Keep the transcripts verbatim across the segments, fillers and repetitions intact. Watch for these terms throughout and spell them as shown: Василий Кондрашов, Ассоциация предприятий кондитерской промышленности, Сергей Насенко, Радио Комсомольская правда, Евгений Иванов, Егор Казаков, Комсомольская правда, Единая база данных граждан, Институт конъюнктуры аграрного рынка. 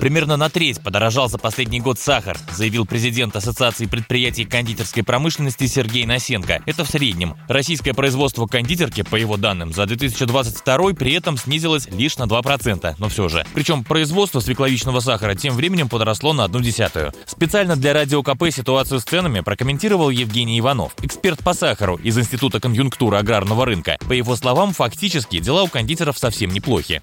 Примерно на треть подорожал за последний год сахар, заявил президент Ассоциации предприятий кондитерской промышленности Сергей Насенко. Это в среднем. Российское производство кондитерки, по его данным, за две тысячи двадцать второй при этом снизилось лишь на два процента, но все же. Причем производство свекловичного сахара тем временем подросло на одну десятую. Специально для Радио КП ситуацию с ценами прокомментировал Евгений Иванов, эксперт по сахару из Института конъюнктуры аграрного рынка. По его словам, фактически дела у кондитеров совсем неплохи.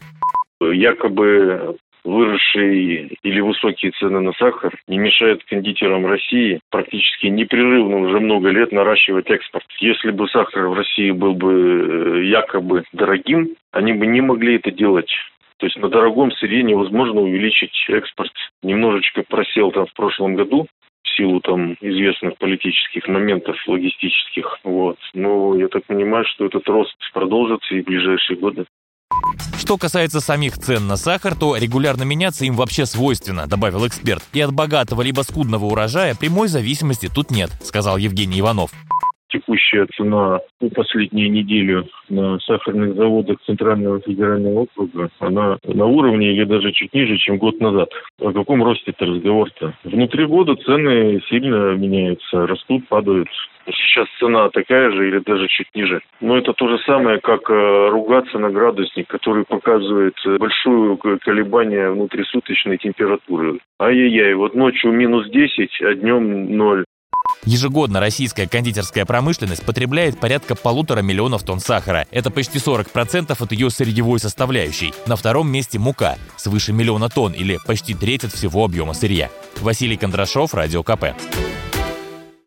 Якобы выросшие или высокие цены на сахар не мешают кондитерам России практически непрерывно уже много лет наращивать экспорт. Если бы сахар в России был бы якобы дорогим, они бы не могли это делать. То есть на дорогом сырье невозможно увеличить экспорт. Немножечко просел там в прошлом году в силу там известных политических моментов, логистических. Вот. Но я так понимаю, что этот рост продолжится и в ближайшие годы. Что касается самих цен на сахар, то регулярно меняться им вообще свойственно, добавил эксперт. И от богатого либо скудного урожая прямой зависимости тут нет, сказал Евгений Иванов. Текущая цена по последнюю неделю на сахарных заводах Центрального федерального округа, она на уровне или даже чуть ниже, чем год назад. О каком росте-то разговор-то? Внутри года цены сильно меняются, растут, падают. Сейчас цена такая же или даже чуть ниже. Но это то же самое, как ругаться на градусник, который показывает большое колебание внутрисуточной температуры. Ай-яй-яй, вот ночью минус десять, а днем ноль. Ежегодно российская кондитерская промышленность потребляет порядка полутора миллионов тонн сахара. Это почти сорок процентов от ее сырьевой составляющей. На втором месте мука – свыше миллиона тонн или почти треть от всего объема сырья. Василий Кондрашов, Радио КП.